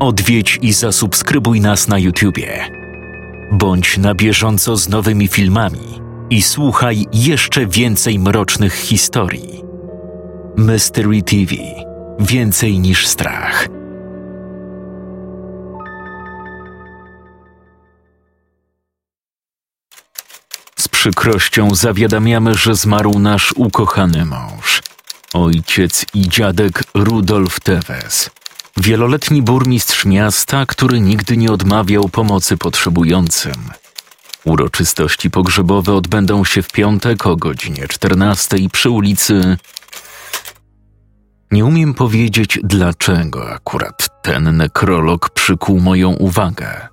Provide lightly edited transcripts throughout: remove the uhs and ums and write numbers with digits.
Odwiedź i zasubskrybuj nas na YouTubie. Bądź na bieżąco z nowymi filmami i słuchaj jeszcze więcej mrocznych historii. Mystery TV. Więcej niż strach. Z przykrością zawiadamiamy, że zmarł nasz ukochany mąż, ojciec i dziadek Rudolf Tevez, wieloletni burmistrz miasta, który nigdy nie odmawiał pomocy potrzebującym. Uroczystości pogrzebowe odbędą się w piątek o godzinie 14:00 przy ulicy... Nie umiem powiedzieć, dlaczego akurat ten nekrolog przykuł moją uwagę.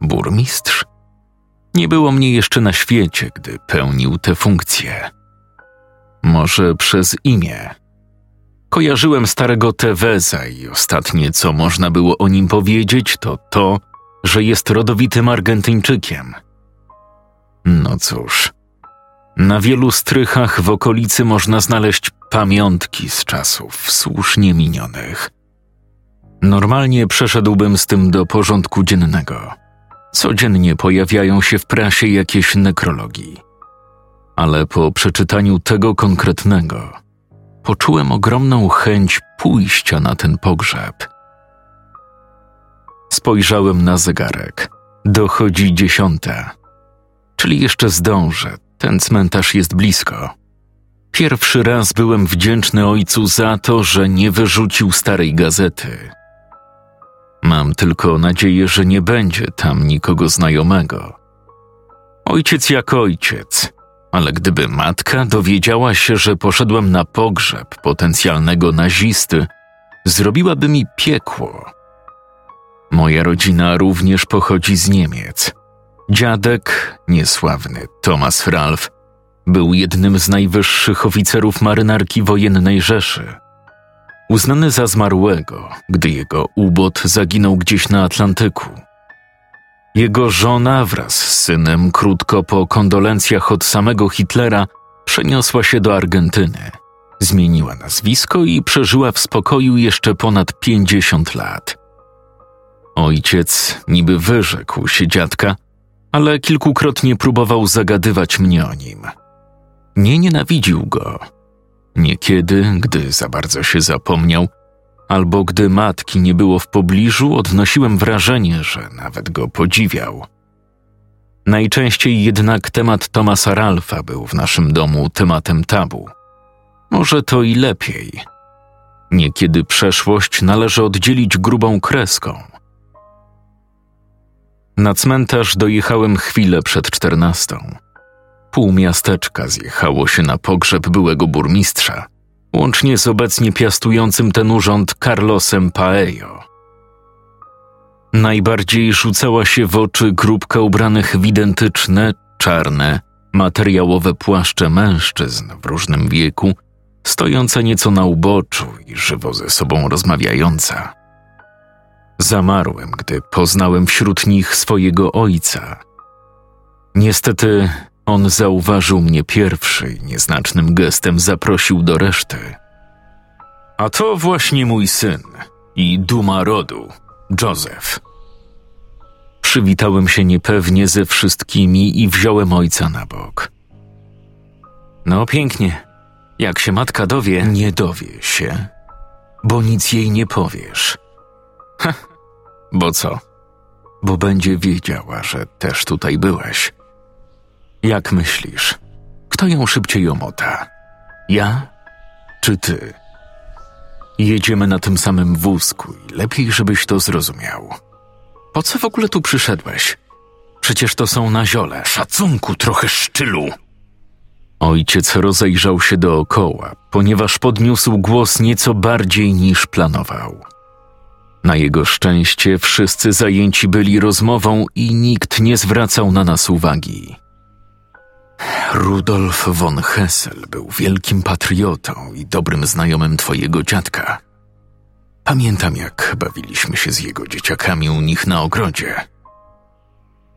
Burmistrz? Nie było mnie jeszcze na świecie, gdy pełnił tę funkcję. Może przez imię. Kojarzyłem starego Teveza i ostatnie, co można było o nim powiedzieć, to to, że jest rodowitym Argentyńczykiem. No cóż, na wielu strychach w okolicy można znaleźć pamiątki z czasów słusznie minionych. Normalnie przeszedłbym z tym do porządku dziennego. Codziennie pojawiają się w prasie jakieś nekrologii. Ale po przeczytaniu tego konkretnego poczułem ogromną chęć pójścia na ten pogrzeb. Spojrzałem na zegarek. Dochodzi 10:00. Czyli jeszcze zdążę. Ten cmentarz jest blisko. Pierwszy raz byłem wdzięczny ojcu za to, że nie wyrzucił starej gazety. Mam tylko nadzieję, że nie będzie tam nikogo znajomego. Ojciec jak ojciec, ale gdyby matka dowiedziała się, że poszedłem na pogrzeb potencjalnego nazisty, zrobiłaby mi piekło. Moja rodzina również pochodzi z Niemiec. Dziadek, niesławny Thomas Ralf, był jednym z najwyższych oficerów marynarki wojennej Rzeszy. Uznany za zmarłego, gdy jego ubot zaginął gdzieś na Atlantyku. Jego żona wraz z synem krótko po kondolencjach od samego Hitlera przeniosła się do Argentyny. Zmieniła nazwisko i przeżyła w spokoju jeszcze ponad 50 lat. Ojciec niby wyrzekł się dziadka, ale kilkukrotnie próbował zagadywać mnie o nim. Nie nienawidził go. Niekiedy, gdy za bardzo się zapomniał, albo gdy matki nie było w pobliżu, odnosiłem wrażenie, że nawet go podziwiał. Najczęściej jednak temat Thomasa Ralfa był w naszym domu tematem tabu. Może to i lepiej. Niekiedy przeszłość należy oddzielić grubą kreską. Na cmentarz dojechałem chwilę przed 14:00. Pół miasteczka zjechało się na pogrzeb byłego burmistrza, łącznie z obecnie piastującym ten urząd Carlosem Paejo. Najbardziej rzucała się w oczy grupka ubranych w identyczne, czarne, materiałowe płaszcze mężczyzn w różnym wieku, stojąca nieco na uboczu i żywo ze sobą rozmawiająca. Zamarłem, gdy poznałem wśród nich swojego ojca. Niestety on zauważył mnie pierwszy i nieznacznym gestem zaprosił do reszty. A to właśnie mój syn i duma rodu, Joseph. Przywitałem się niepewnie ze wszystkimi i wziąłem ojca na bok. No pięknie, jak się matka dowie... Nie dowie się, bo nic jej nie powiesz. Ha, bo co? Bo będzie wiedziała, że też tutaj byłeś. Jak myślisz, kto ją szybciej omota? Ja czy ty? Jedziemy na tym samym wózku i lepiej, żebyś to zrozumiał. Po co w ogóle tu przyszedłeś? Przecież to są na ziole. Szacunku, trochę szczylu! Ojciec rozejrzał się dookoła, ponieważ podniósł głos nieco bardziej niż planował. Na jego szczęście wszyscy zajęci byli rozmową i nikt nie zwracał na nas uwagi. Rudolf von Hessel był wielkim patriotą i dobrym znajomym twojego dziadka. Pamiętam, jak bawiliśmy się z jego dzieciakami u nich na ogrodzie.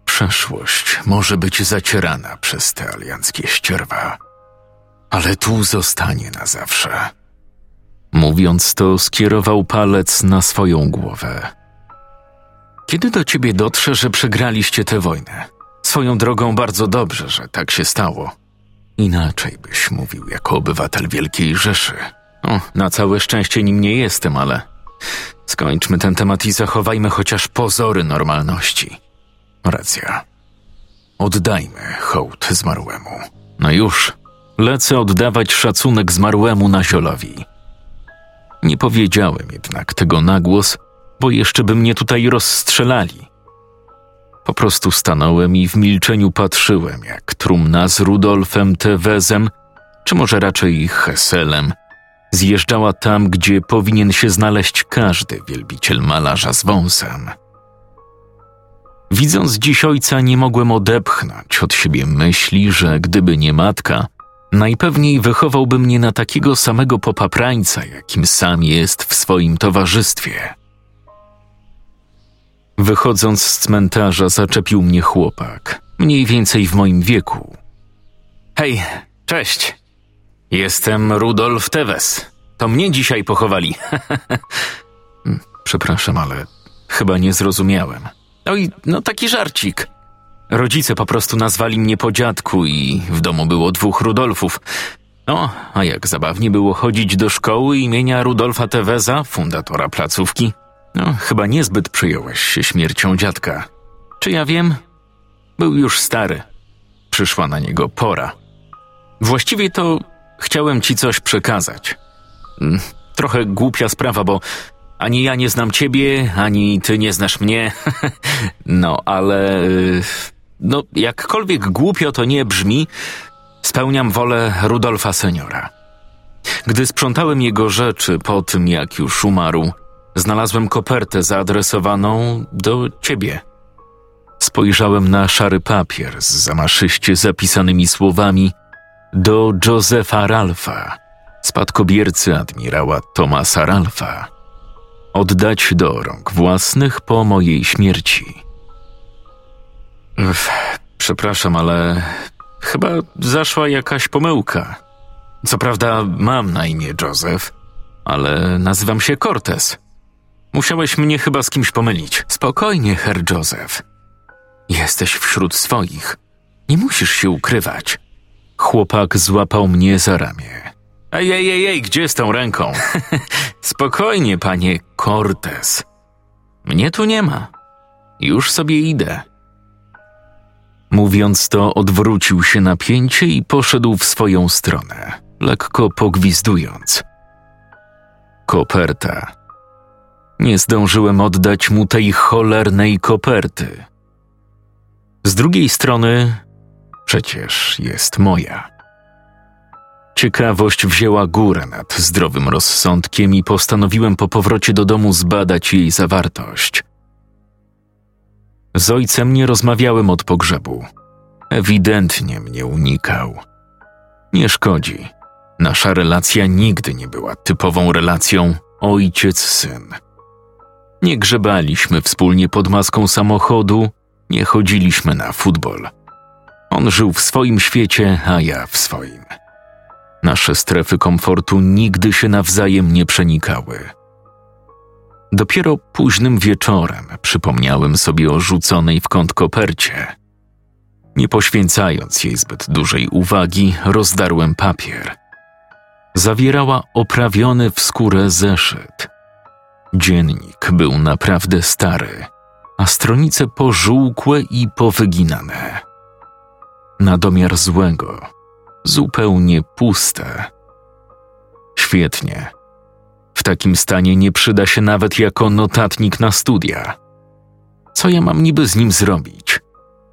Przeszłość może być zacierana przez te alianckie ścierwa, ale tu zostanie na zawsze. Mówiąc to, skierował palec na swoją głowę. Kiedy do ciebie dotrze, że przegraliście tę wojnę? Swoją drogą bardzo dobrze, że tak się stało. Inaczej byś mówił jako obywatel Wielkiej Rzeszy. Na całe szczęście nim nie jestem, ale... Skończmy ten temat i zachowajmy chociaż pozory normalności. Racja. Oddajmy hołd zmarłemu. No już, lecę oddawać szacunek zmarłemu Nasiołowi. Nie powiedziałem jednak tego na głos, bo jeszcze by mnie tutaj rozstrzelali. Po prostu stanąłem i w milczeniu patrzyłem, jak trumna z Rudolfem Tevezem, czy może raczej Hesselem, zjeżdżała tam, gdzie powinien się znaleźć każdy wielbiciel malarza z wąsem. Widząc dziś ojca, nie mogłem odepchnąć od siebie myśli, że gdyby nie matka, najpewniej wychowałby mnie na takiego samego popaprańca, jakim sam jest w swoim towarzystwie. Wychodząc z cmentarza, zaczepił mnie chłopak, mniej więcej w moim wieku. Hej, cześć. Jestem Rudolf Tevez. To mnie dzisiaj pochowali. Przepraszam, ale chyba nie zrozumiałem. Oj, no taki żarcik. Rodzice po prostu nazwali mnie po dziadku i w domu było 2 Rudolfów. No, a jak zabawnie było chodzić do szkoły imienia Rudolfa Teveza, fundatora placówki. No, chyba niezbyt przyjąłeś się śmiercią dziadka. Czy ja wiem? Był już stary. Przyszła na niego pora. Właściwie to chciałem ci coś przekazać. Trochę głupia sprawa, bo ani ja nie znam ciebie, ani ty nie znasz mnie. No, ale... No, jakkolwiek głupio to nie brzmi, spełniam wolę Rudolfa seniora. Gdy sprzątałem jego rzeczy po tym, jak już umarł, znalazłem kopertę zaadresowaną do ciebie. Spojrzałem na szary papier z zamaszyście zapisanymi słowami do Josefa Ralfa, spadkobiercy admirała Thomasa Ralfa. Oddać do rąk własnych po mojej śmierci. Przepraszam, ale chyba zaszła jakaś pomyłka. Co prawda mam na imię Joseph, ale nazywam się Cortez. Musiałeś mnie chyba z kimś pomylić. Spokojnie, Herr Joseph. Jesteś wśród swoich. Nie musisz się ukrywać. Chłopak złapał mnie za ramię. Ej, gdzie z tą ręką? Spokojnie, panie Cortez. Mnie tu nie ma. Już sobie idę. Mówiąc to, odwrócił się na pięcie i poszedł w swoją stronę, lekko pogwizdując. Koperta. Nie zdążyłem oddać mu tej cholernej koperty. Z drugiej strony przecież jest moja. Ciekawość wzięła górę nad zdrowym rozsądkiem i postanowiłem po powrocie do domu zbadać jej zawartość. Z ojcem nie rozmawiałem od pogrzebu. Ewidentnie mnie unikał. Nie szkodzi. Nasza relacja nigdy nie była typową relacją ojciec-syn. Nie grzebaliśmy wspólnie pod maską samochodu, nie chodziliśmy na futbol. On żył w swoim świecie, a ja w swoim. Nasze strefy komfortu nigdy się nawzajem nie przenikały. Dopiero późnym wieczorem przypomniałem sobie o rzuconej w kąt kopercie. Nie poświęcając jej zbyt dużej uwagi, rozdarłem papier. Zawierała oprawiony w skórę zeszyt. Dziennik był naprawdę stary, a stronice pożółkłe i powyginane. Na domiar złego, zupełnie puste. Świetnie. W takim stanie nie przyda się nawet jako notatnik na studia. Co ja mam niby z nim zrobić?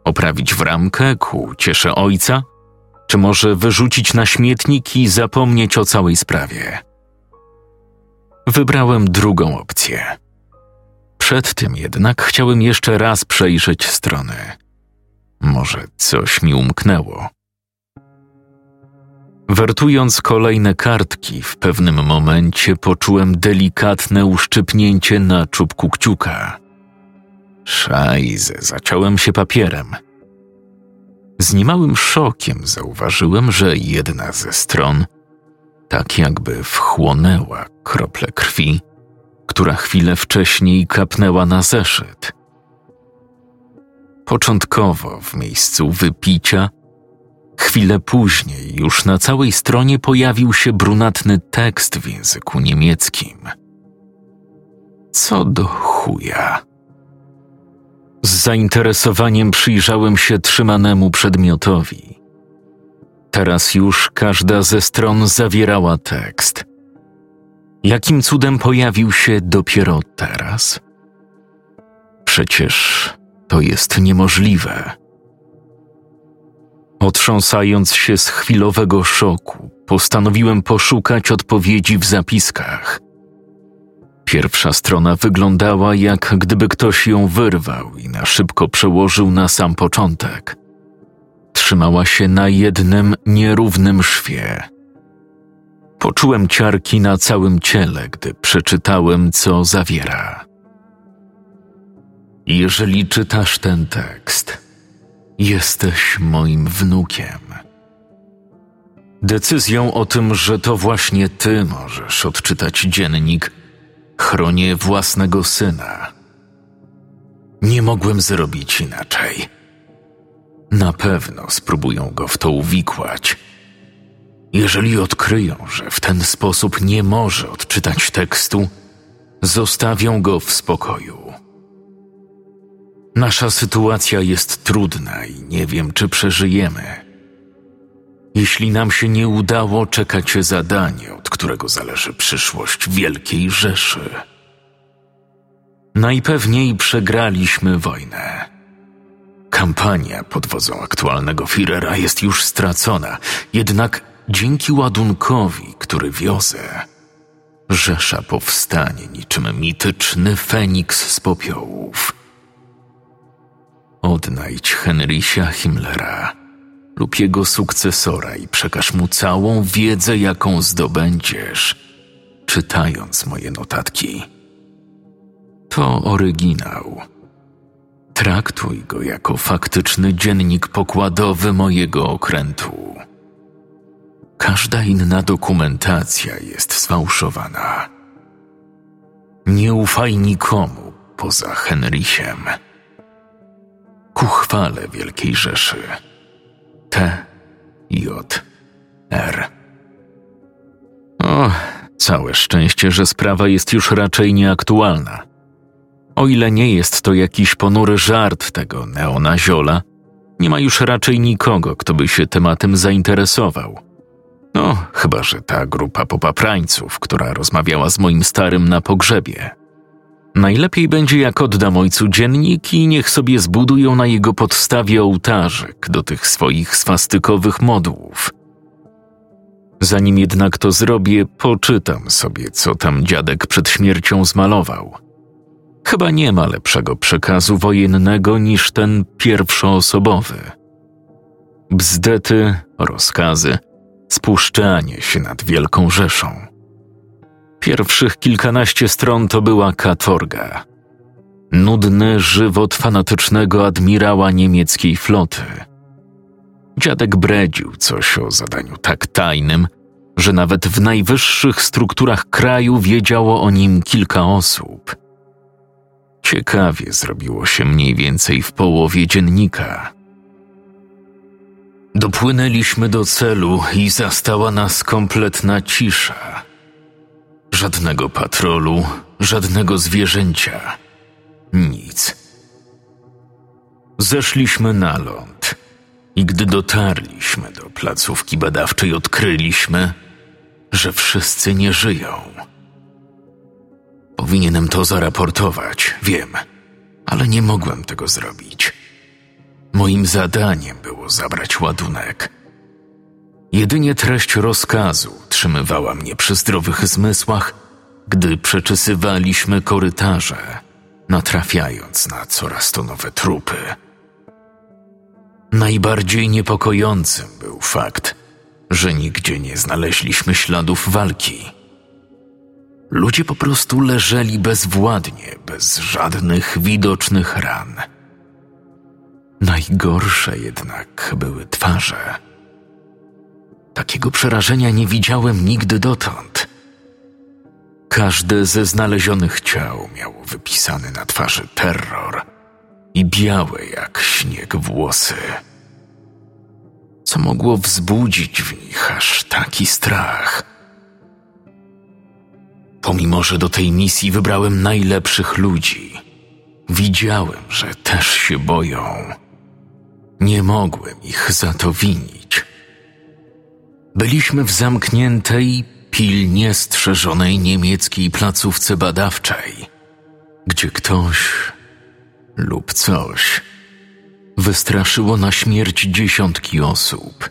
Oprawić w ramkę ku ciesze ojca? Czy może wyrzucić na śmietnik i zapomnieć o całej sprawie? Wybrałem drugą opcję. Przed tym jednak chciałem jeszcze raz przejrzeć strony. Może coś mi umknęło. Wertując kolejne kartki, w pewnym momencie poczułem delikatne uszczypnięcie na czubku kciuka. Szajze, zaciąłem się papierem. Z niemałym szokiem zauważyłem, że jedna ze stron tak jakby wchłonęła krople krwi, która chwilę wcześniej kapnęła na zeszyt. Początkowo w miejscu wypicia, chwilę później już na całej stronie pojawił się brunatny tekst w języku niemieckim. Co do chuja. Z zainteresowaniem przyjrzałem się trzymanemu przedmiotowi. Teraz już każda ze stron zawierała tekst. Jakim cudem pojawił się dopiero teraz? Przecież to jest niemożliwe. Otrząsając się z chwilowego szoku, postanowiłem poszukać odpowiedzi w zapiskach. Pierwsza strona wyglądała, jak gdyby ktoś ją wyrwał i na szybko przełożył na sam początek. Trzymała się na jednym nierównym szwie. Poczułem ciarki na całym ciele, gdy przeczytałem, co zawiera. Jeżeli czytasz ten tekst, jesteś moim wnukiem. Decyzją o tym, że to właśnie ty możesz odczytać dziennik, chronię własnego syna. Nie mogłem zrobić inaczej. Na pewno spróbują go w to uwikłać. Jeżeli odkryją, że w ten sposób nie może odczytać tekstu, zostawią go w spokoju. Nasza sytuacja jest trudna i nie wiem, czy przeżyjemy. Jeśli nam się nie udało, czeka cię zadanie, od którego zależy przyszłość Wielkiej Rzeszy. Najpewniej przegraliśmy wojnę. Kampania pod wodzą aktualnego Führera jest już stracona, jednak dzięki ładunkowi, który wiozę, Rzesza powstanie niczym mityczny Feniks z popiołów. Odnajdź Heinricha Himmlera lub jego sukcesora i przekaż mu całą wiedzę, jaką zdobędziesz, czytając moje notatki. To oryginał. Traktuj go jako faktyczny dziennik pokładowy mojego okrętu. Każda inna dokumentacja jest sfałszowana. Nie ufaj nikomu poza Heinrichem. Ku chwale Wielkiej Rzeszy. T.J.R. O, całe szczęście, że sprawa jest już raczej nieaktualna. O ile nie jest to jakiś ponury żart tego neonaziola, nie ma już raczej nikogo, kto by się tematem zainteresował. No, chyba że ta grupa popaprańców, która rozmawiała z moim starym na pogrzebie. Najlepiej będzie, jak oddam ojcu dziennik i niech sobie zbudują na jego podstawie ołtarzyk do tych swoich swastykowych modłów. Zanim jednak to zrobię, poczytam sobie, co tam dziadek przed śmiercią zmalował. Chyba nie ma lepszego przekazu wojennego niż ten pierwszoosobowy. Bzdety, rozkazy, spuszczanie się nad Wielką Rzeszą. Pierwszych kilkanaście stron to była katorga. Nudny żywot fanatycznego admirała niemieckiej floty. Dziadek bredził coś o zadaniu tak tajnym, że nawet w najwyższych strukturach kraju wiedziało o nim kilka osób. Ciekawie zrobiło się mniej więcej w połowie dziennika. Dopłynęliśmy do celu i zastała nas kompletna cisza. Żadnego patrolu, żadnego zwierzęcia. Nic. Zeszliśmy na ląd i gdy dotarliśmy do placówki badawczej, odkryliśmy, że wszyscy nie żyją. Powinienem to zaraportować, wiem, ale nie mogłem tego zrobić. Moim zadaniem było zabrać ładunek. Jedynie treść rozkazu utrzymywała mnie przy zdrowych zmysłach, gdy przeczesywaliśmy korytarze, natrafiając na coraz to nowe trupy. Najbardziej niepokojącym był fakt, że nigdzie nie znaleźliśmy śladów walki. Ludzie po prostu leżeli bezwładnie, bez żadnych widocznych ran. Najgorsze jednak były twarze. Takiego przerażenia nie widziałem nigdy dotąd. Każde ze znalezionych ciał miało wypisany na twarzy terror i białe jak śnieg włosy. Co mogło wzbudzić w nich aż taki strach? Pomimo, że do tej misji wybrałem najlepszych ludzi, widziałem, że też się boją. Nie mogłem ich za to winić. Byliśmy w zamkniętej, pilnie strzeżonej niemieckiej placówce badawczej, gdzie ktoś lub coś wystraszyło na śmierć dziesiątki osób,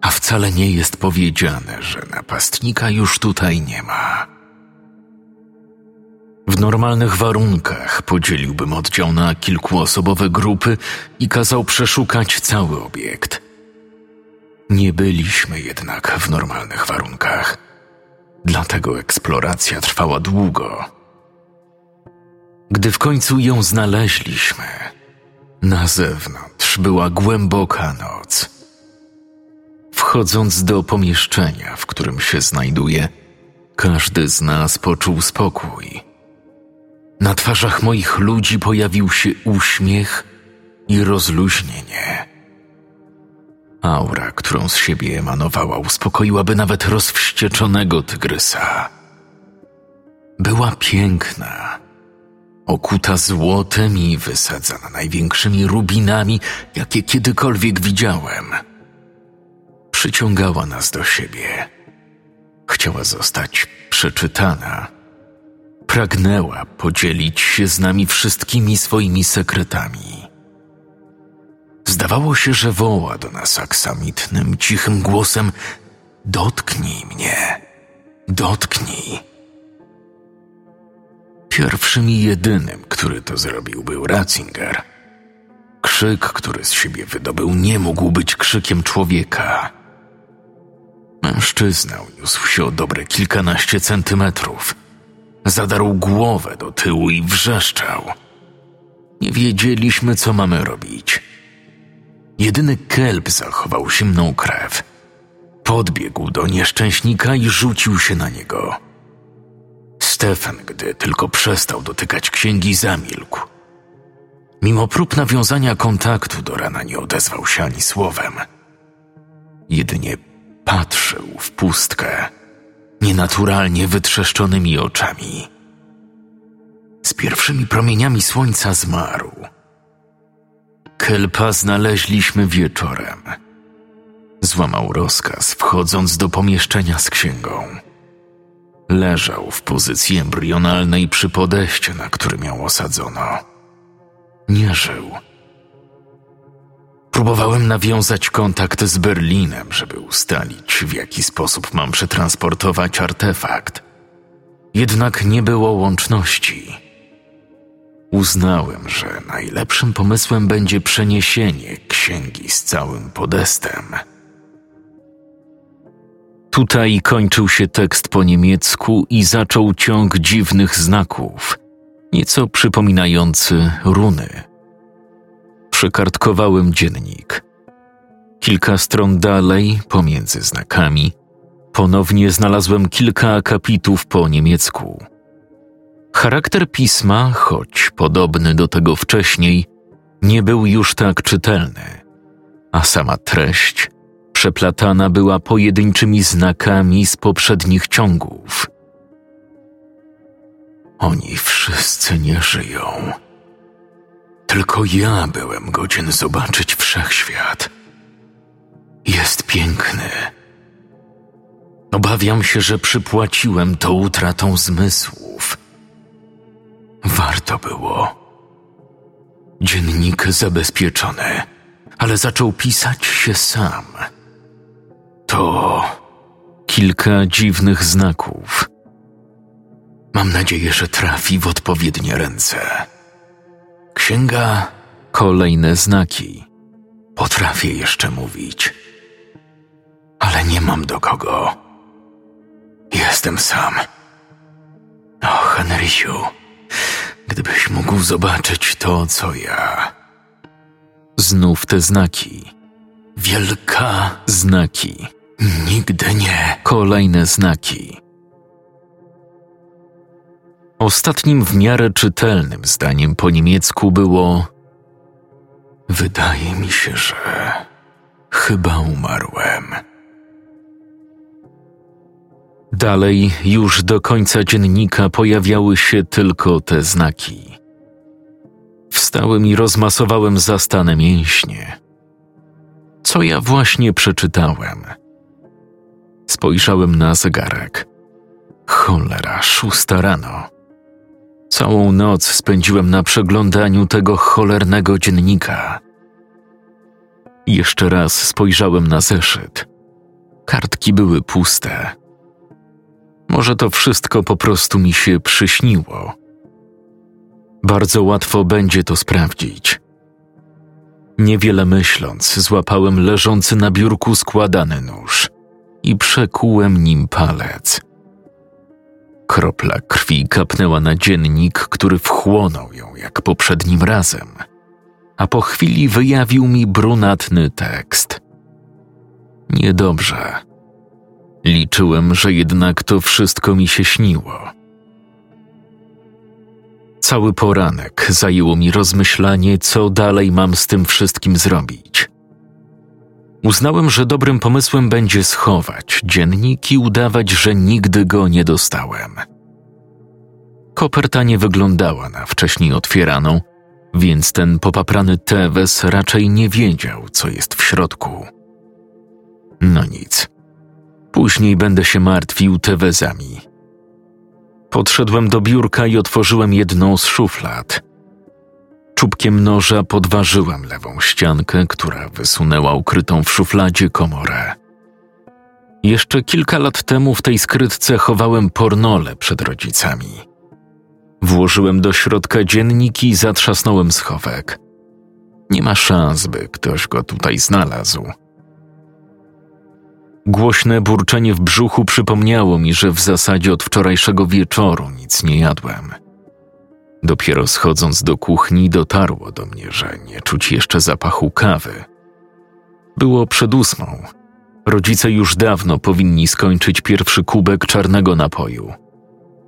a wcale nie jest powiedziane, że napastnika już tutaj nie ma. W normalnych warunkach podzieliłbym oddział na kilkuosobowe grupy i kazał przeszukać cały obiekt. Nie byliśmy jednak w normalnych warunkach, dlatego eksploracja trwała długo. Gdy w końcu ją znaleźliśmy, na zewnątrz była głęboka noc. Wchodząc do pomieszczenia, w którym się znajduje, każdy z nas poczuł spokój. Na twarzach moich ludzi pojawił się uśmiech i rozluźnienie. Aura, którą z siebie emanowała, uspokoiłaby nawet rozwścieczonego tygrysa. Była piękna, okuta złotem i wysadzana największymi rubinami, jakie kiedykolwiek widziałem. Przyciągała nas do siebie. Chciała zostać przeczytana. Pragnęła podzielić się z nami wszystkimi swoimi sekretami. Zdawało się, że woła do nas aksamitnym, cichym głosem: dotknij mnie, dotknij. Pierwszym i jedynym, który to zrobił, był Ratzinger. Krzyk, który z siebie wydobył, nie mógł być krzykiem człowieka. Mężczyzna uniósł się o dobre kilkanaście centymetrów. Zadarł głowę do tyłu i wrzeszczał. Nie wiedzieliśmy, co mamy robić. Jedyny kelp zachował zimną krew. Podbiegł do nieszczęśnika i rzucił się na niego. Stefan, gdy tylko przestał dotykać księgi, zamilkł. Mimo prób nawiązania kontaktu do rana nie odezwał się ani słowem. Jedynie patrzył w pustkę nienaturalnie wytrzeszczonymi oczami. Z pierwszymi promieniami słońca zmarł. Kelpa znaleźliśmy wieczorem. Złamał rozkaz, wchodząc do pomieszczenia z księgą. Leżał w pozycji embrionalnej przy podejściu, na którym ją osadzono. Nie żył. Próbowałem nawiązać kontakt z Berlinem, żeby ustalić, w jaki sposób mam przetransportować artefakt. Jednak nie było łączności. Uznałem, że najlepszym pomysłem będzie przeniesienie księgi z całym podestem. Tutaj kończył się tekst po niemiecku i zaczął ciąg dziwnych znaków, nieco przypominający runy. Przekartkowałem dziennik. Kilka stron dalej, pomiędzy znakami, ponownie znalazłem kilka akapitów po niemiecku. Charakter pisma, choć podobny do tego wcześniej, nie był już tak czytelny, a sama treść przeplatana była pojedynczymi znakami z poprzednich ciągów. Oni wszyscy nie żyją. Tylko ja byłem godzien zobaczyć wszechświat. Jest piękny. Obawiam się, że przypłaciłem to utratą zmysłów. Warto było. Dziennik zabezpieczony, ale zaczął pisać się sam. To kilka dziwnych znaków. Mam nadzieję, że trafi w odpowiednie ręce. Księga, kolejne znaki. Potrafię jeszcze mówić, ale nie mam do kogo. Jestem sam. O, Henrysiu, gdybyś mógł zobaczyć to, co ja. Znów te znaki. Wielka znaki. Nigdy nie. Kolejne znaki. Ostatnim w miarę czytelnym zdaniem po niemiecku było: wydaje mi się, że chyba umarłem. Dalej, już do końca dziennika pojawiały się tylko te znaki. Wstałem i rozmasowałem zastane mięśnie. Co ja właśnie przeczytałem? Spojrzałem na zegarek. Cholera, 6:00 rano. Całą noc spędziłem na przeglądaniu tego cholernego dziennika. Jeszcze raz spojrzałem na zeszyt. Kartki były puste. Może to wszystko po prostu mi się przyśniło. Bardzo łatwo będzie to sprawdzić. Niewiele myśląc, złapałem leżący na biurku składany nóż i przekułem nim palec. Kropla krwi kapnęła na dziennik, który wchłonął ją jak poprzednim razem, a po chwili wyjawił mi brunatny tekst. Niedobrze. Liczyłem, że jednak to wszystko mi się śniło. Cały poranek zajęło mi rozmyślanie, co dalej mam z tym wszystkim zrobić. Uznałem, że dobrym pomysłem będzie schować dziennik i udawać, że nigdy go nie dostałem. Koperta nie wyglądała na wcześniej otwieraną, więc ten popaprany Tevez raczej nie wiedział, co jest w środku. No nic. Później będę się martwił Tevezami. Podszedłem do biurka i otworzyłem jedną z szuflad. Czubkiem noża podważyłem lewą ściankę, która wysunęła ukrytą w szufladzie komorę. Jeszcze kilka lat temu w tej skrytce chowałem pornole przed rodzicami. Włożyłem do środka dziennik i zatrzasnąłem schowek. Nie ma szans, by ktoś go tutaj znalazł. Głośne burczenie w brzuchu przypomniało mi, że w zasadzie od wczorajszego wieczoru nic nie jadłem. Dopiero schodząc do kuchni dotarło do mnie, że nie czuć jeszcze zapachu kawy. Było przed 8:00. Rodzice już dawno powinni skończyć pierwszy kubek czarnego napoju,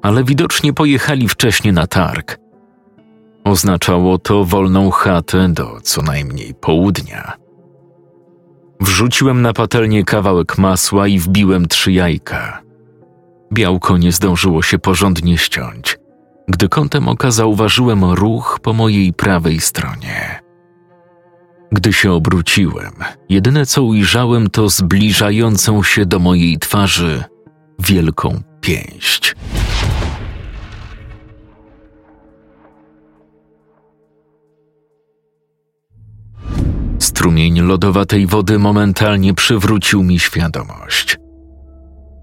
ale widocznie pojechali wcześniej na targ. Oznaczało to wolną chatę do co najmniej południa. Wrzuciłem na patelnię kawałek masła i wbiłem 3 jajka. Białko nie zdążyło się porządnie ściąć, gdy kątem oka zauważyłem ruch po mojej prawej stronie. Gdy się obróciłem, jedyne co ujrzałem to zbliżającą się do mojej twarzy wielką pięść. Strumień lodowatej wody momentalnie przywrócił mi świadomość.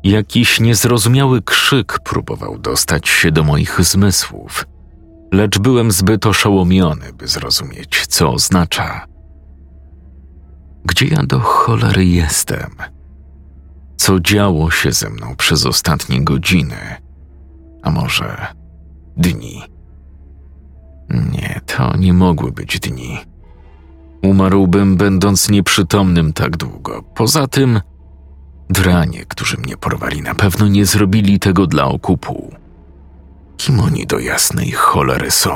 Jakiś niezrozumiały krzyk próbował dostać się do moich zmysłów, lecz byłem zbyt oszołomiony, by zrozumieć, co oznacza. Gdzie ja do cholery jestem? Co działo się ze mną przez ostatnie godziny? A może dni? Nie, to nie mogły być dni. Umarłbym, będąc nieprzytomnym tak długo. Poza tym dranie, którzy mnie porwali, na pewno nie zrobili tego dla okupu. Kim oni do jasnej cholery są?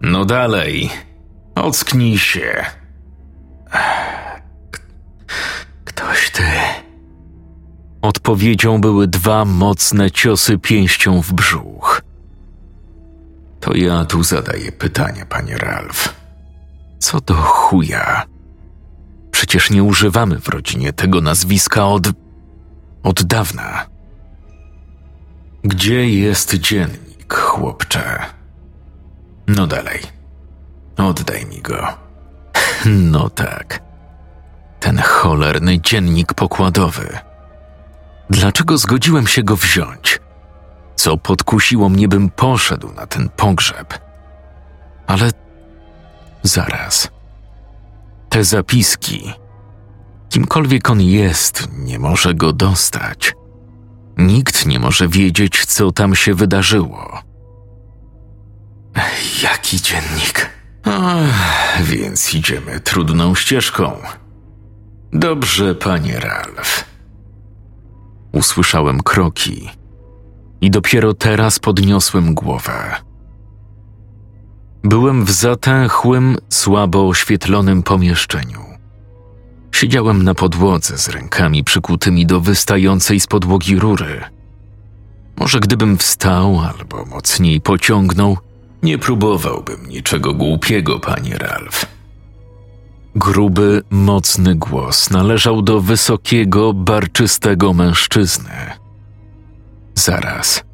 No dalej, ocknij się. Ktoś ty. Odpowiedzią były 2 mocne ciosy pięścią w brzuch. To ja tu zadaję pytanie, panie Ralf. Co do chuja? Przecież nie używamy w rodzinie tego nazwiska od dawna. Gdzie jest dziennik, chłopcze? No dalej. Oddaj mi go. No tak. Ten cholerny dziennik pokładowy. Dlaczego zgodziłem się go wziąć? Co podkusiło mnie, bym poszedł na ten pogrzeb? Ale zaraz. Te zapiski. Kimkolwiek on jest, nie może go dostać. Nikt nie może wiedzieć, co tam się wydarzyło. Jaki dziennik? Więc idziemy trudną ścieżką. Dobrze, panie Ralf. Usłyszałem kroki i dopiero teraz podniosłem głowę. Byłem w zatęchłym, słabo oświetlonym pomieszczeniu. Siedziałem na podłodze z rękami przykutymi do wystającej z podłogi rury. Może gdybym wstał albo mocniej pociągnął, nie próbowałbym niczego głupiego, panie Ralf. Gruby, mocny głos należał do wysokiego, barczystego mężczyzny. Zaraz.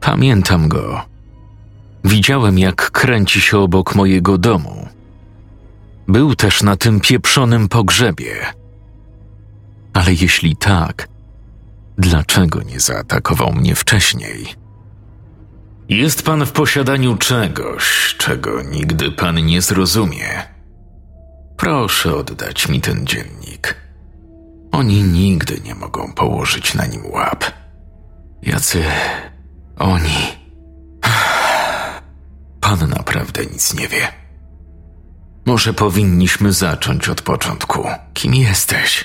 Pamiętam go. Widziałem, jak kręci się obok mojego domu. Był też na tym pieprzonym pogrzebie. Ale jeśli tak, dlaczego nie zaatakował mnie wcześniej? Jest pan w posiadaniu czegoś, czego nigdy pan nie zrozumie. Proszę oddać mi ten dziennik. Oni nigdy nie mogą położyć na nim łap. Jacy oni... Pan naprawdę nic nie wie. Może powinniśmy zacząć od początku. Kim jesteś?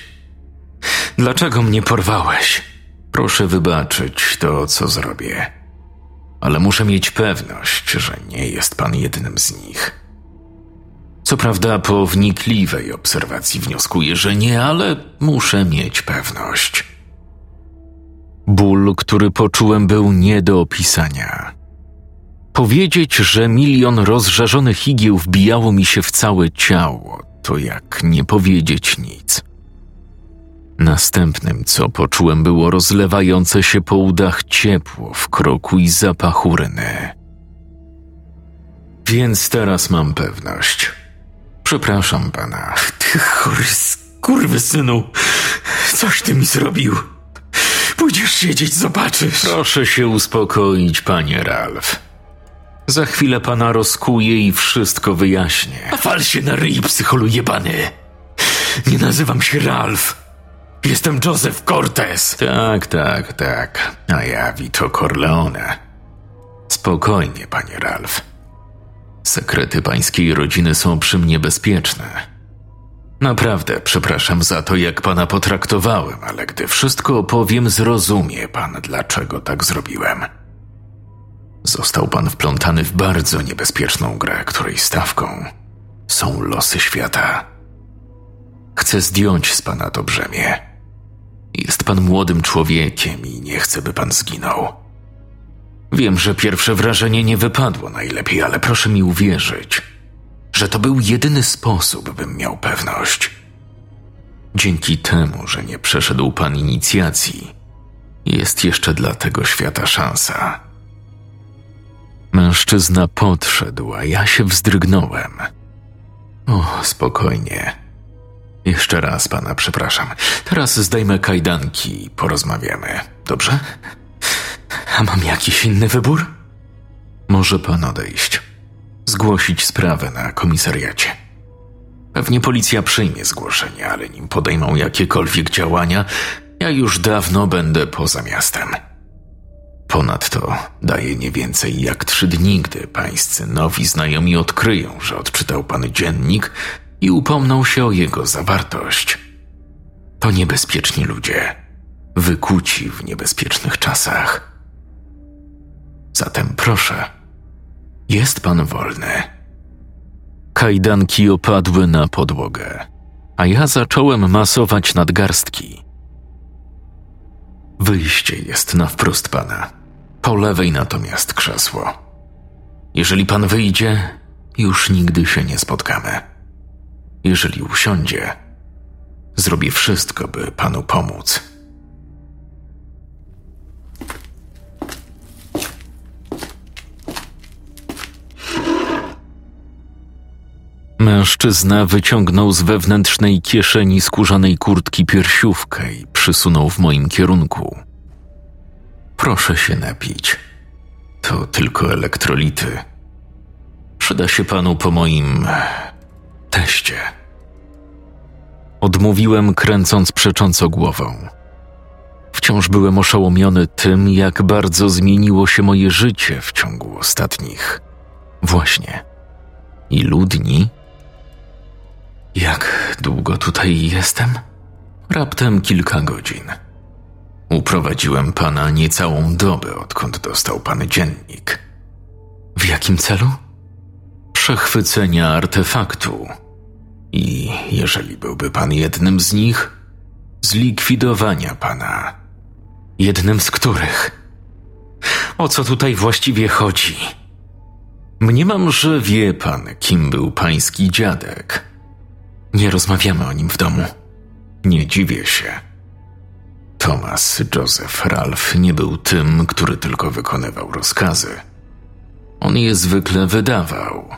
Dlaczego mnie porwałeś? Proszę wybaczyć to, co zrobię. Ale muszę mieć pewność, że nie jest pan jednym z nich. Co prawda po wnikliwej obserwacji wnioskuję, że nie, ale muszę mieć pewność. Ból, który poczułem, był nie do opisania. Powiedzieć, że 1 milion rozżarzonych igieł wbijało mi się w całe ciało, to jak nie powiedzieć nic. Następnym, co poczułem, było rozlewające się po udach ciepło w kroku i zapach uryny. Więc teraz mam pewność. Przepraszam pana. Ty chory skurwysynu, coś ty mi zrobił. Pójdziesz siedzieć, zobaczysz. Proszę się uspokoić, panie Ralf. Za chwilę pana rozkuję i wszystko wyjaśnię. A fal się na ryj, psycholu jebany. Nie nazywam się Ralf. Jestem Joseph Cortez. Tak. A ja Vito Corleone. Spokojnie, panie Ralf. Sekrety pańskiej rodziny są przy mnie bezpieczne. Naprawdę przepraszam za to, jak pana potraktowałem, ale gdy wszystko opowiem, zrozumie pan, dlaczego tak zrobiłem. Został pan wplątany w bardzo niebezpieczną grę, której stawką są losy świata. Chcę zdjąć z pana to brzemię. Jest pan młodym człowiekiem i nie chcę, by pan zginął. Wiem, że pierwsze wrażenie nie wypadło najlepiej, ale proszę mi uwierzyć, że to był jedyny sposób, bym miał pewność. Dzięki temu, że nie przeszedł pan inicjacji, jest jeszcze dla tego świata szansa. Mężczyzna podszedł, a ja się wzdrygnąłem. O, spokojnie. Jeszcze raz pana przepraszam. Teraz zdejmę kajdanki i porozmawiamy, dobrze? A mam jakiś inny wybór? Może pan odejść. Zgłosić sprawę na komisariacie. Pewnie policja przyjmie zgłoszenie, ale nim podejmą jakiekolwiek działania, ja już dawno będę poza miastem. Ponadto daję nie więcej jak 3 dni, gdy pańscy nowi znajomi odkryją, że odczytał pan dziennik i upomną się o jego zawartość. To niebezpieczni ludzie, wykuci w niebezpiecznych czasach. Zatem proszę, jest pan wolny. Kajdanki opadły na podłogę, a ja zacząłem masować nadgarstki. Wyjście jest na wprost pana. Po lewej natomiast krzesło. Jeżeli pan wyjdzie, już nigdy się nie spotkamy. Jeżeli usiądzie, zrobię wszystko, by panu pomóc. Mężczyzna wyciągnął z wewnętrznej kieszeni skórzanej kurtki piersiówkę i przysunął w moim kierunku. Proszę się napić. To tylko elektrolity. Przyda się panu po moim teście. Odmówiłem, kręcąc przecząco głową. Wciąż byłem oszołomiony tym, jak bardzo zmieniło się moje życie w ciągu ostatnich. Właśnie. Ilu dni? Jak długo tutaj jestem? Raptem kilka godzin. Uprowadziłem pana niecałą dobę, odkąd dostał pan dziennik. W jakim celu? Przechwycenia artefaktu. I jeżeli byłby pan jednym z nich, zlikwidowania pana. Jednym z których? O co tutaj właściwie chodzi? Mniemam, że wie pan, kim był pański dziadek. Nie rozmawiamy o nim w domu. Nie dziwię się. Thomas Joseph Ralf nie był tym, który tylko wykonywał rozkazy. On je zwykle wydawał.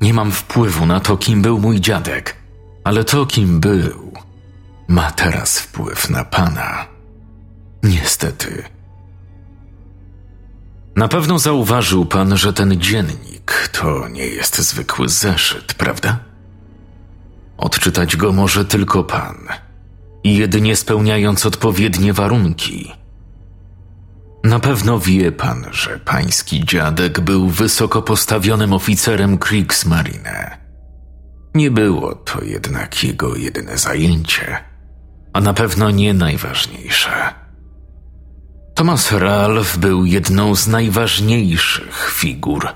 Nie mam wpływu na to, kim był mój dziadek, ale to, kim był, ma teraz wpływ na pana. Niestety. Na pewno zauważył pan, że ten dziennik to nie jest zwykły zeszyt, prawda? Odczytać go może tylko pan, jedynie spełniając odpowiednie warunki. Na pewno wie pan, że pański dziadek był wysoko postawionym oficerem Kriegsmarine. Nie było to jednak jego jedyne zajęcie, a na pewno nie najważniejsze. Thomas Ralf był jedną z najważniejszych figur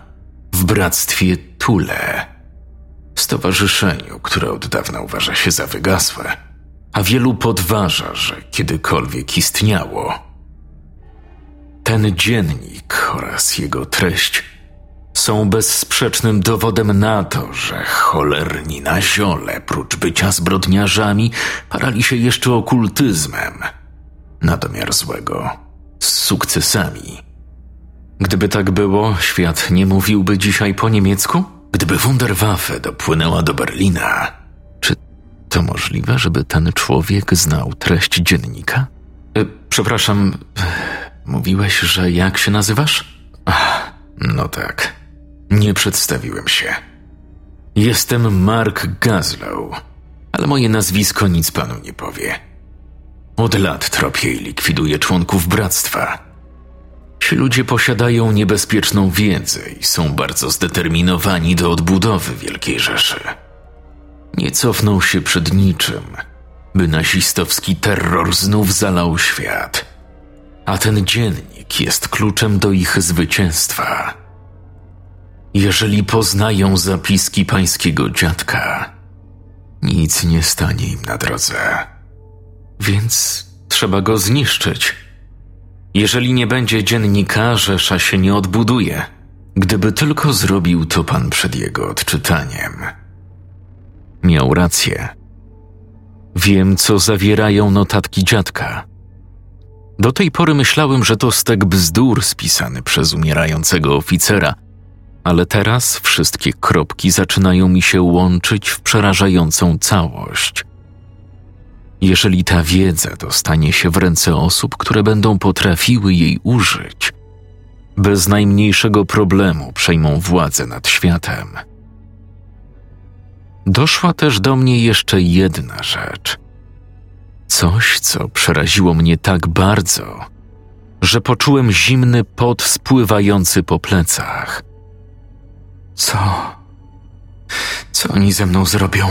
w Bractwie Thule, stowarzyszeniu, które od dawna uważa się za wygasłe, a wielu podważa, że kiedykolwiek istniało. Ten dziennik oraz jego treść są bezsprzecznym dowodem na to, że cholerni na ziole, prócz bycia zbrodniarzami, parali się jeszcze okultyzmem, na domiar złego, z sukcesami. Gdyby tak było, świat nie mówiłby dzisiaj po niemiecku? Gdyby Wunderwaffe dopłynęła do Berlina, czy to możliwe, żeby ten człowiek znał treść dziennika? Przepraszam... Mówiłeś, że jak się nazywasz? Ach, no tak. Nie przedstawiłem się. Jestem Mark Gazlow, ale moje nazwisko nic panu nie powie. Od lat tropię i likwiduję członków bractwa. Ci ludzie posiadają niebezpieczną wiedzę i są bardzo zdeterminowani do odbudowy Wielkiej Rzeszy. Nie cofną się przed niczym, by nazistowski terror znów zalał świat. A ten dziennik jest kluczem do ich zwycięstwa. Jeżeli poznają zapiski pańskiego dziadka, nic nie stanie im na drodze. Więc trzeba go zniszczyć. Jeżeli nie będzie dziennika, Rzesza się nie odbuduje. Gdyby tylko zrobił to pan przed jego odczytaniem. Miał rację. Wiem, co zawierają notatki dziadka. Do tej pory myślałem, że to stek bzdur spisany przez umierającego oficera, ale teraz wszystkie kropki zaczynają mi się łączyć w przerażającą całość. Jeżeli ta wiedza dostanie się w ręce osób, które będą potrafiły jej użyć, bez najmniejszego problemu przejmą władzę nad światem. Doszła też do mnie jeszcze jedna rzecz. Coś, co przeraziło mnie tak bardzo, że poczułem zimny pot spływający po plecach. Co oni ze mną zrobią?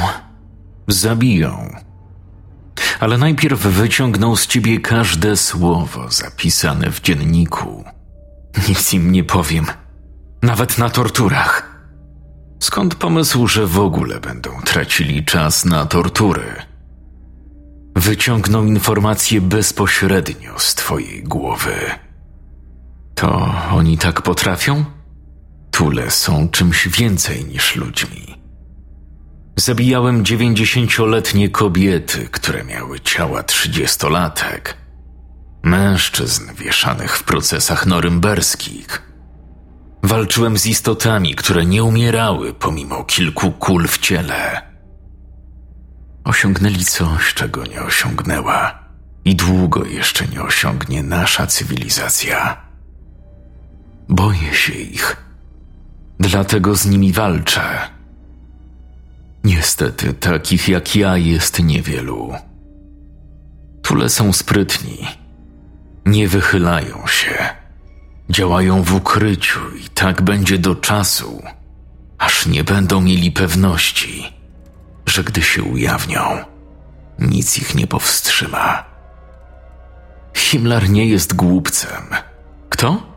Zabiją. Ale najpierw wyciągną z ciebie każde słowo zapisane w dzienniku. Nic im nie powiem. Nawet na torturach. Skąd pomysł, że w ogóle będą tracili czas na tortury? Wyciągną informacje bezpośrednio z twojej głowy. To oni tak potrafią? Thule są czymś więcej niż ludźmi. Zabijałem 90-letnie kobiety, które miały ciała 30-latek. Mężczyzn wieszanych w procesach norymberskich. Walczyłem z istotami, które nie umierały pomimo kilku kul w ciele. Osiągnęli coś, czego nie osiągnęła i długo jeszcze nie osiągnie nasza cywilizacja. Boję się ich, dlatego z nimi walczę. Niestety takich jak ja jest niewielu. Thule są sprytni, nie wychylają się, działają w ukryciu i tak będzie do czasu, aż nie będą mieli pewności, że gdy się ujawnią, nic ich nie powstrzyma. Himmler nie jest głupcem. Kto?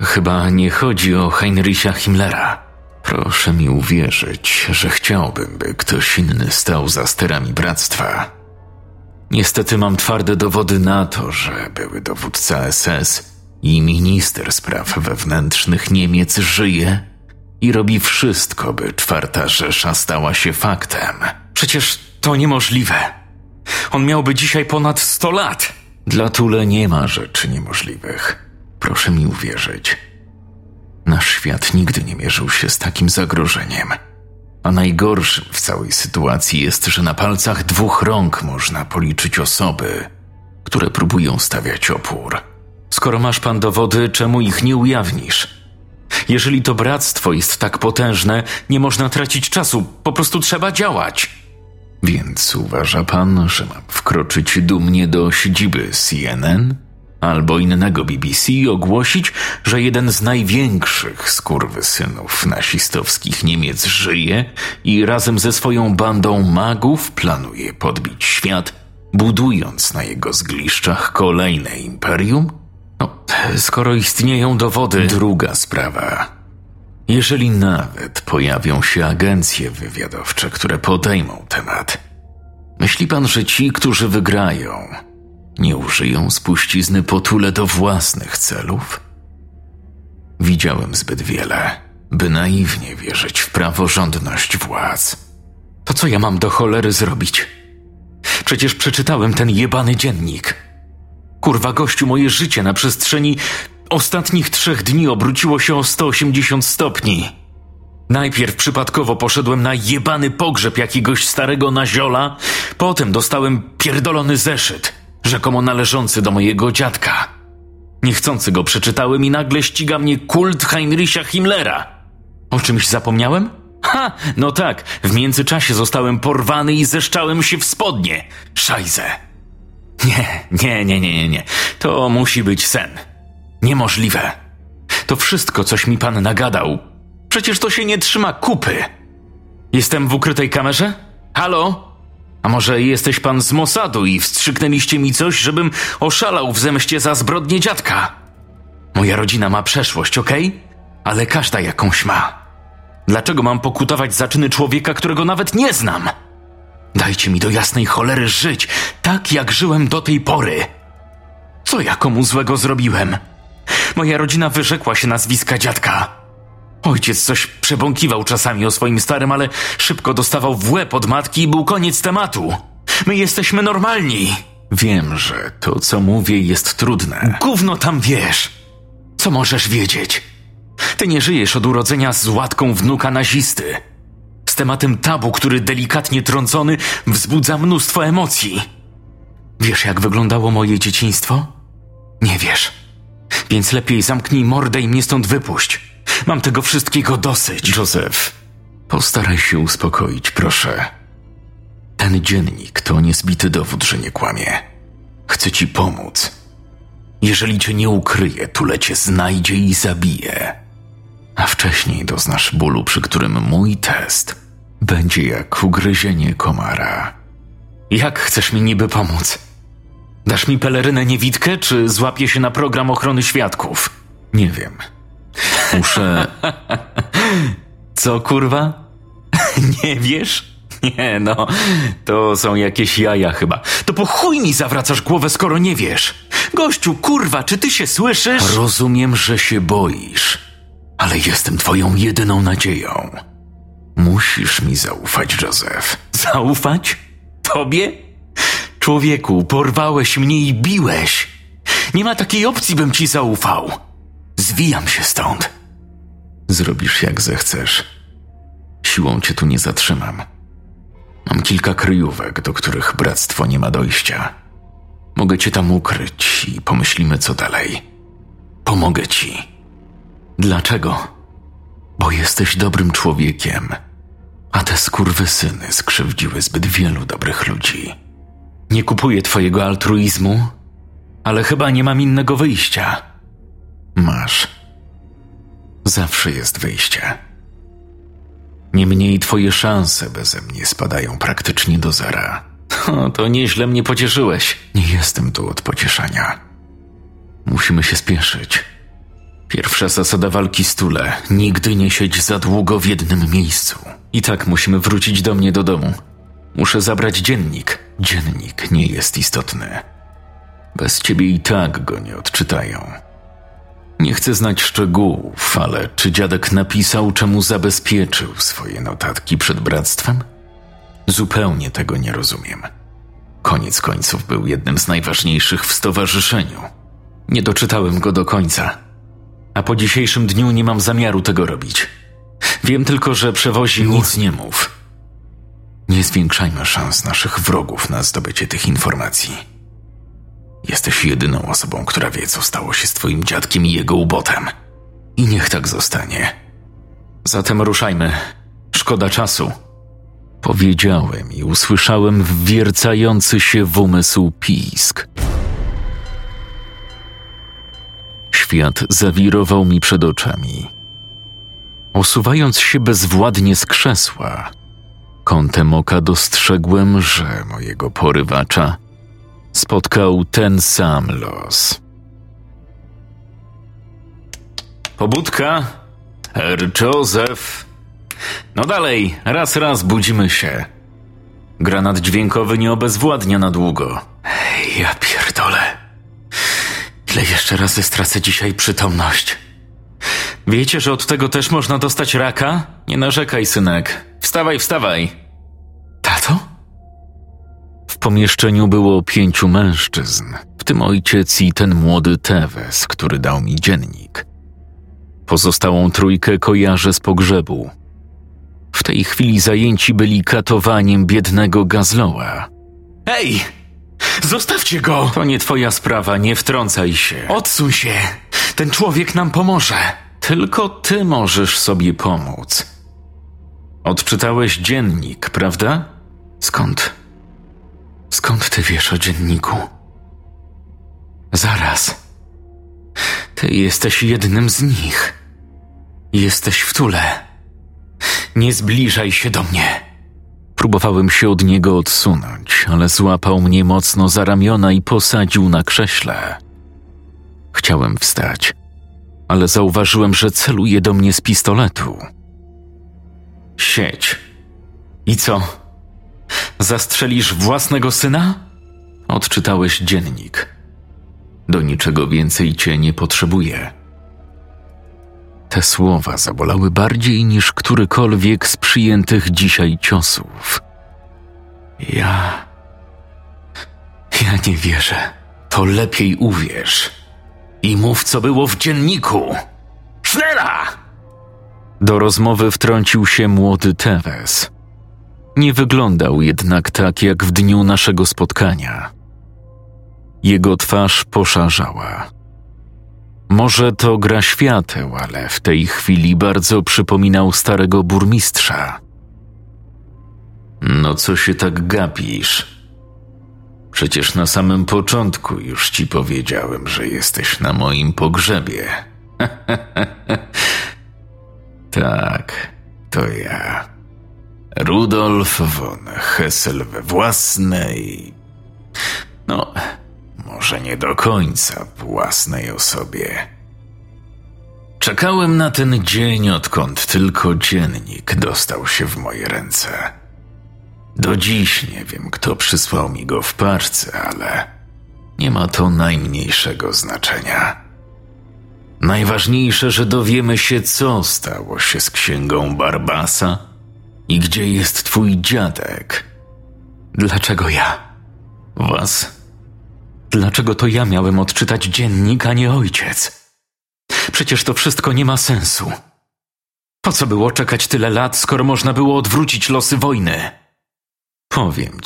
Chyba nie chodzi o Heinricha Himmlera. Proszę mi uwierzyć, że chciałbym, by ktoś inny stał za sterami bractwa. Niestety mam twarde dowody na to, że były dowódca SS i minister spraw wewnętrznych Niemiec żyje i robi wszystko, by Czwarta Rzesza stała się faktem. Przecież to niemożliwe. On miałby dzisiaj ponad 100 lat. Dla Thule nie ma rzeczy niemożliwych. Proszę mi uwierzyć. Nasz świat nigdy nie mierzył się z takim zagrożeniem. A najgorszym w całej sytuacji jest, że na palcach 2 rąk można policzyć osoby, które próbują stawiać opór. Skoro masz pan dowody, czemu ich nie ujawnisz? Jeżeli to bractwo jest tak potężne, nie można tracić czasu, po prostu trzeba działać. Więc uważa pan, że mam wkroczyć dumnie do siedziby CNN? Albo innego BBC i ogłosić, że jeden z największych skurwysynów nazistowskich Niemiec żyje i razem ze swoją bandą magów planuje podbić świat, budując na jego zgliszczach kolejne imperium? No, skoro istnieją dowody... Druga sprawa. Jeżeli nawet pojawią się agencje wywiadowcze, które podejmą temat, myśli pan, że ci, którzy wygrają... nie użyją spuścizny po Thule do własnych celów? Widziałem zbyt wiele, by naiwnie wierzyć w praworządność władz. To co ja mam do cholery zrobić? Przecież przeczytałem ten jebany dziennik. Kurwa gościu, moje życie na przestrzeni ostatnich 3 dni obróciło się o 180 stopni. Najpierw przypadkowo poszedłem na jebany pogrzeb jakiegoś starego naziola, potem dostałem pierdolony zeszyt. Rzekomo należący do mojego dziadka. Niechcący go przeczytałem i nagle ściga mnie kult Heinricha Himmlera. O czymś zapomniałem? Ha, no tak, w międzyczasie zostałem porwany i zeszczałem się w spodnie. Szajze. Nie. To musi być sen. Niemożliwe. To wszystko, coś mi pan nagadał. Przecież to się nie trzyma kupy. Jestem w ukrytej kamerze? Halo? A może jesteś pan z Mossadu i wstrzyknęliście mi coś, żebym oszalał w zemście za zbrodnię dziadka? Moja rodzina ma przeszłość, okej? Ale każda jakąś ma. Dlaczego mam pokutować za czyny człowieka, którego nawet nie znam? Dajcie mi do jasnej cholery żyć, tak jak żyłem do tej pory. Co ja komu złego zrobiłem? Moja rodzina wyrzekła się nazwiska dziadka. Ojciec coś przebąkiwał czasami o swoim starym, ale szybko dostawał w łeb od matki i był koniec tematu. My jesteśmy normalni. Wiem, że to, co mówię, jest trudne. Gówno tam wiesz. Co możesz wiedzieć? Ty nie żyjesz od urodzenia z łatką wnuka nazisty. Z tematem tabu, który delikatnie trącony wzbudza mnóstwo emocji. Wiesz, jak wyglądało moje dzieciństwo? Nie wiesz. Więc lepiej zamknij mordę i mnie stąd wypuść. Mam tego wszystkiego dosyć. Joseph, postaraj się uspokoić, proszę. Ten dziennik to niezbity dowód, że nie kłamie. Chcę ci pomóc. Jeżeli cię nie ukryje, Thule cię znajdzie i zabije. A wcześniej doznasz bólu, przy którym mój test będzie jak ugryzienie komara. Jak chcesz mi niby pomóc? Dasz mi pelerynę niewidkę, czy złapię się na program ochrony świadków? Nie wiem. Muszę... Co, kurwa? Nie wiesz? Nie, no, to są jakieś jaja chyba. To po chuj mi zawracasz głowę, skoro nie wiesz. Gościu, kurwa, czy ty się słyszysz? Rozumiem, że się boisz, ale jestem twoją jedyną nadzieją. Musisz mi zaufać, Joseph. Zaufać? Tobie? Człowieku, porwałeś mnie i biłeś. Nie ma takiej opcji, bym ci zaufał. Zwijam się stąd. Zrobisz jak zechcesz. Siłą cię tu nie zatrzymam. Mam kilka kryjówek, do których bractwo nie ma dojścia. Mogę cię tam ukryć i pomyślimy, co dalej. Pomogę ci. Dlaczego? Bo jesteś dobrym człowiekiem, a te skurwysyny skrzywdziły zbyt wielu dobrych ludzi. Nie kupuję twojego altruizmu, ale chyba nie mam innego wyjścia. Masz. Zawsze jest wyjście. Niemniej twoje szanse beze mnie spadają praktycznie do zera. To nieźle mnie pocieszyłeś. Nie jestem tu od pocieszania. Musimy się spieszyć. Pierwsza zasada walki z Thule. Nigdy nie siedź za długo w jednym miejscu. I tak musimy wrócić do mnie do domu. Muszę zabrać dziennik. Dziennik nie jest istotny. Bez ciebie i tak go nie odczytają. Nie chcę znać szczegółów, ale czy dziadek napisał, czemu zabezpieczył swoje notatki przed bractwem? Zupełnie tego nie rozumiem. Koniec końców był jednym z najważniejszych w stowarzyszeniu. Nie doczytałem go do końca. A po dzisiejszym dniu nie mam zamiaru tego robić. Wiem tylko, że przewoził... Nic nie mów. Nie zwiększajmy szans naszych wrogów na zdobycie tych informacji. Jesteś jedyną osobą, która wie, co stało się z twoim dziadkiem i jego ubotem. I niech tak zostanie. Zatem ruszajmy. Szkoda czasu. Powiedziałem i usłyszałem wwiercający się w umysł pisk. Świat zawirował mi przed oczami. Osuwając się bezwładnie z krzesła, kątem oka dostrzegłem, że mojego porywacza spotkał ten sam los. Pobudka? Herr Józef? No dalej, raz budzimy się. Granat dźwiękowy nie obezwładnia na długo. Ja pierdolę. Ile jeszcze razy stracę dzisiaj przytomność? Wiecie, że od tego też można dostać raka? Nie narzekaj, synek. Wstawaj. Tato? W pomieszczeniu było 5 mężczyzn, w tym ojciec i ten młody Tevez, który dał mi dziennik. Pozostałą trójkę kojarzę z pogrzebu. W tej chwili zajęci byli katowaniem biednego Gazlowa. Ej! Zostawcie go! To nie twoja sprawa, nie wtrącaj się. Odsuń się! Ten człowiek nam pomoże! Tylko ty możesz sobie pomóc. Odczytałeś dziennik, prawda? Skąd ty wiesz o dzienniku? Zaraz. Ty jesteś jednym z nich. Jesteś w Thule. Nie zbliżaj się do mnie. Próbowałem się od niego odsunąć, ale złapał mnie mocno za ramiona i posadził na krześle. Chciałem wstać, ale zauważyłem, że celuje do mnie z pistoletu. Siedź. I co? Zastrzelisz własnego syna? Odczytałeś dziennik. Do niczego więcej cię nie potrzebuję. Te słowa zabolały bardziej niż którykolwiek z przyjętych dzisiaj ciosów. Ja nie wierzę. To lepiej uwierz. I mów, co było w dzienniku. Schnella! Do rozmowy wtrącił się młody Tevez. Nie wyglądał jednak tak, jak w dniu naszego spotkania. Jego twarz poszarzała. Może to gra świateł, ale w tej chwili bardzo przypominał starego burmistrza. No co się tak gapisz? Przecież na samym początku już ci powiedziałem, że jesteś na moim pogrzebie. Tak, to ja. Rudolf von Hessel we własnej... No, może nie do końca własnej osobie. Czekałem na ten dzień, odkąd tylko dziennik dostał się w moje ręce. Do dziś nie wiem, kto przysłał mi go w paczce, ale nie ma to najmniejszego znaczenia. Najważniejsze, że dowiemy się, co stało się z Księgą Barbasa. I gdzie jest twój dziadek? Dlaczego ja? Was? Dlaczego to ja miałem odczytać dziennik, a nie ojciec? Przecież to wszystko nie ma sensu. Po co było czekać tyle lat, skoro można było odwrócić losy wojny? Powiem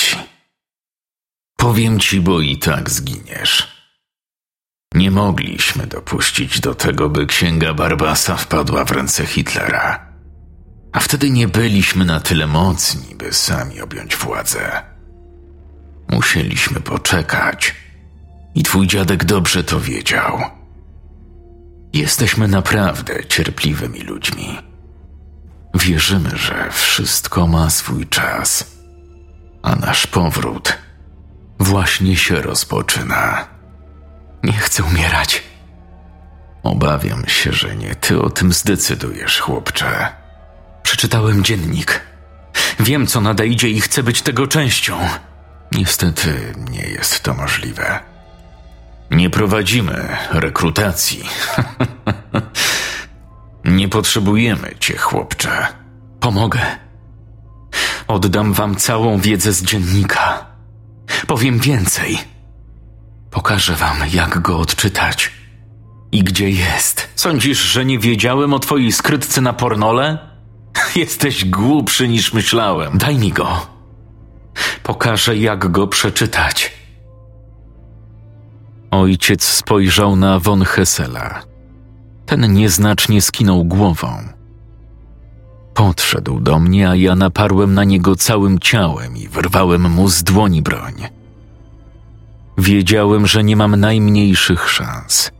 ci, bo i tak zginiesz. Nie mogliśmy dopuścić do tego, by Księga Barbasa wpadła w ręce Hitlera. A wtedy nie byliśmy na tyle mocni, by sami objąć władzę. Musieliśmy poczekać. I twój dziadek dobrze to wiedział. Jesteśmy naprawdę cierpliwymi ludźmi. Wierzymy, że wszystko ma swój czas, a nasz powrót właśnie się rozpoczyna. Nie chcę umierać. Obawiam się, że nie ty o tym zdecydujesz, chłopcze. Przeczytałem dziennik. Wiem, co nadejdzie i chcę być tego częścią. Niestety nie jest to możliwe. Nie prowadzimy rekrutacji. Nie potrzebujemy cię, chłopcze. Pomogę. Oddam wam całą wiedzę z dziennika. Powiem więcej. Pokażę wam, jak go odczytać. I gdzie jest. Sądzisz, że nie wiedziałem o twojej skrytce na Pornole? Jesteś głupszy niż myślałem. Daj mi go. Pokażę, jak go przeczytać. Ojciec spojrzał na von Hessela. Ten nieznacznie skinął głową. Podszedł do mnie, a ja naparłem na niego całym ciałem i wyrwałem mu z dłoni broń. Wiedziałem, że nie mam najmniejszych szans.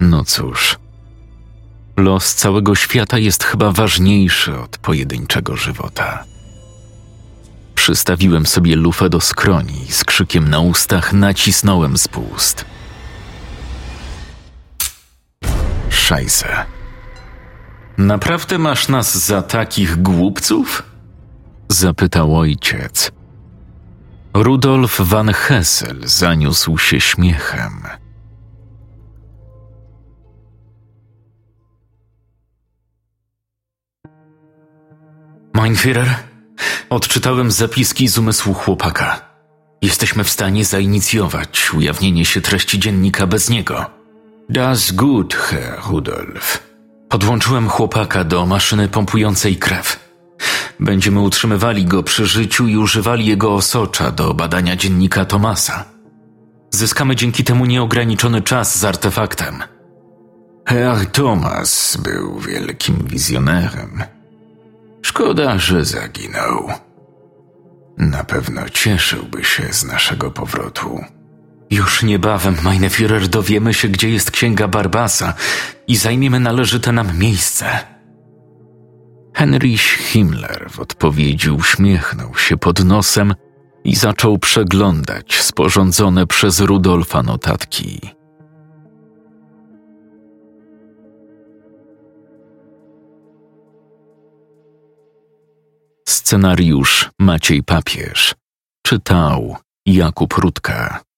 No cóż, los całego świata jest chyba ważniejszy od pojedynczego żywota. Przystawiłem sobie lufę do skroni i z krzykiem na ustach nacisnąłem spust. Szajse. Naprawdę masz nas za takich głupców? Zapytał ojciec. Rudolf von Hessel zaniósł się śmiechem. Mein Führer, odczytałem zapiski z umysłu chłopaka. Jesteśmy w stanie zainicjować ujawnienie się treści dziennika bez niego. Das gut, Herr Rudolf. Podłączyłem chłopaka do maszyny pompującej krew. Będziemy utrzymywali go przy życiu i używali jego osocza do badania dziennika Thomasa. Zyskamy dzięki temu nieograniczony czas z artefaktem. Herr Thomas był wielkim wizjonerem. Szkoda, że zaginął. Na pewno cieszyłby się z naszego powrotu. Już niebawem, meine Führer, dowiemy się, gdzie jest Księga Barbasa i zajmiemy należyte nam miejsce. Heinrich Himmler w odpowiedzi uśmiechnął się pod nosem i zaczął przeglądać sporządzone przez Rudolfa notatki. Scenariusz Maciej Papież. Czytał Jakub Rutka.